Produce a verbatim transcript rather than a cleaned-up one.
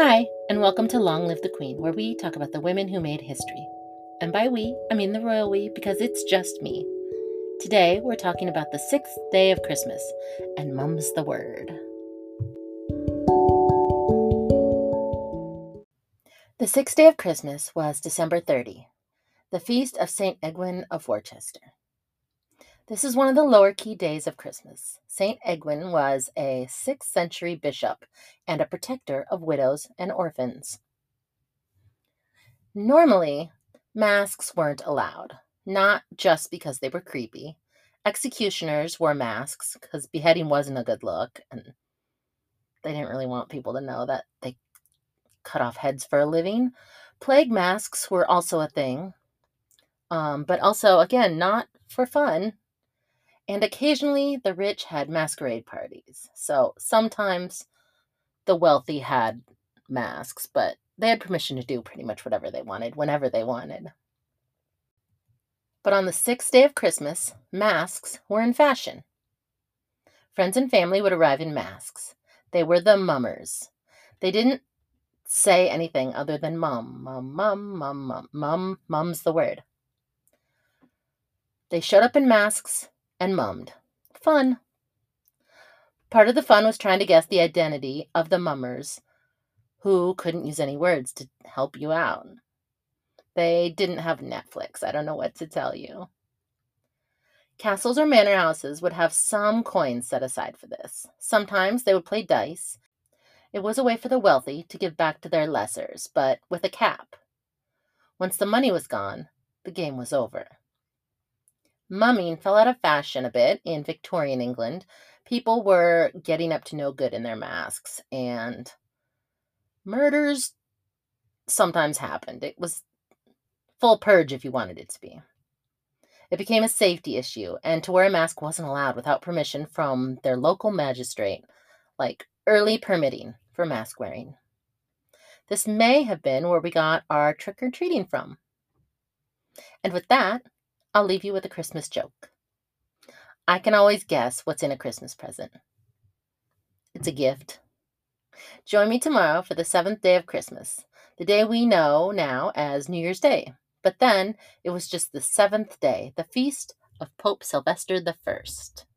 Hi, and welcome to Long Live the Queen, where we talk about the women who made history. And by we, I mean the royal we, because it's just me. Today, we're talking about the sixth day of Christmas, and mum's the word. The sixth day of Christmas was December thirtieth, the feast of Saint Edwin of Worcester. This is one of the lower key days of Christmas. Saint Edwin was a sixth century bishop and a protector of widows and orphans. Normally, masks weren't allowed, not just because they were creepy. Executioners wore masks because beheading wasn't a good look, and they didn't really want people to know that they cut off heads for a living. Plague masks were also a thing, um, but also, again, not for fun. And occasionally, the rich had masquerade parties. So sometimes the wealthy had masks, but they had permission to do pretty much whatever they wanted, whenever they wanted. But on the sixth day of Christmas, masks were in fashion. Friends and family would arrive in masks. They were the mummers. They didn't say anything other than mum, mum, mum, mum, mum, mum, mum's the word. They showed up in masks and mummed. Fun. Part of the fun was trying to guess the identity of the mummers, who couldn't use any words to help you out. They didn't have Netflix. I don't know what to tell you. Castles or manor houses would have some coins set aside for this. Sometimes they would play dice. It was a way for the wealthy to give back to their lessers, but with a cap. Once the money was gone, the game was over. Mumming fell out of fashion a bit in Victorian England. People were getting up to no good in their masks, and murders sometimes happened. It was full purge if you wanted it to be. It became a safety issue, and to wear a mask wasn't allowed without permission from their local magistrate, like early permitting for mask wearing. This may have been where we got our trick-or-treating from. And with that, I'll leave you with a Christmas joke. I can always guess what's in a Christmas present. It's a gift. Join me tomorrow for the seventh day of Christmas, the day we know now as New Year's Day. But then, it was just the seventh day, the feast of Pope Sylvester the First.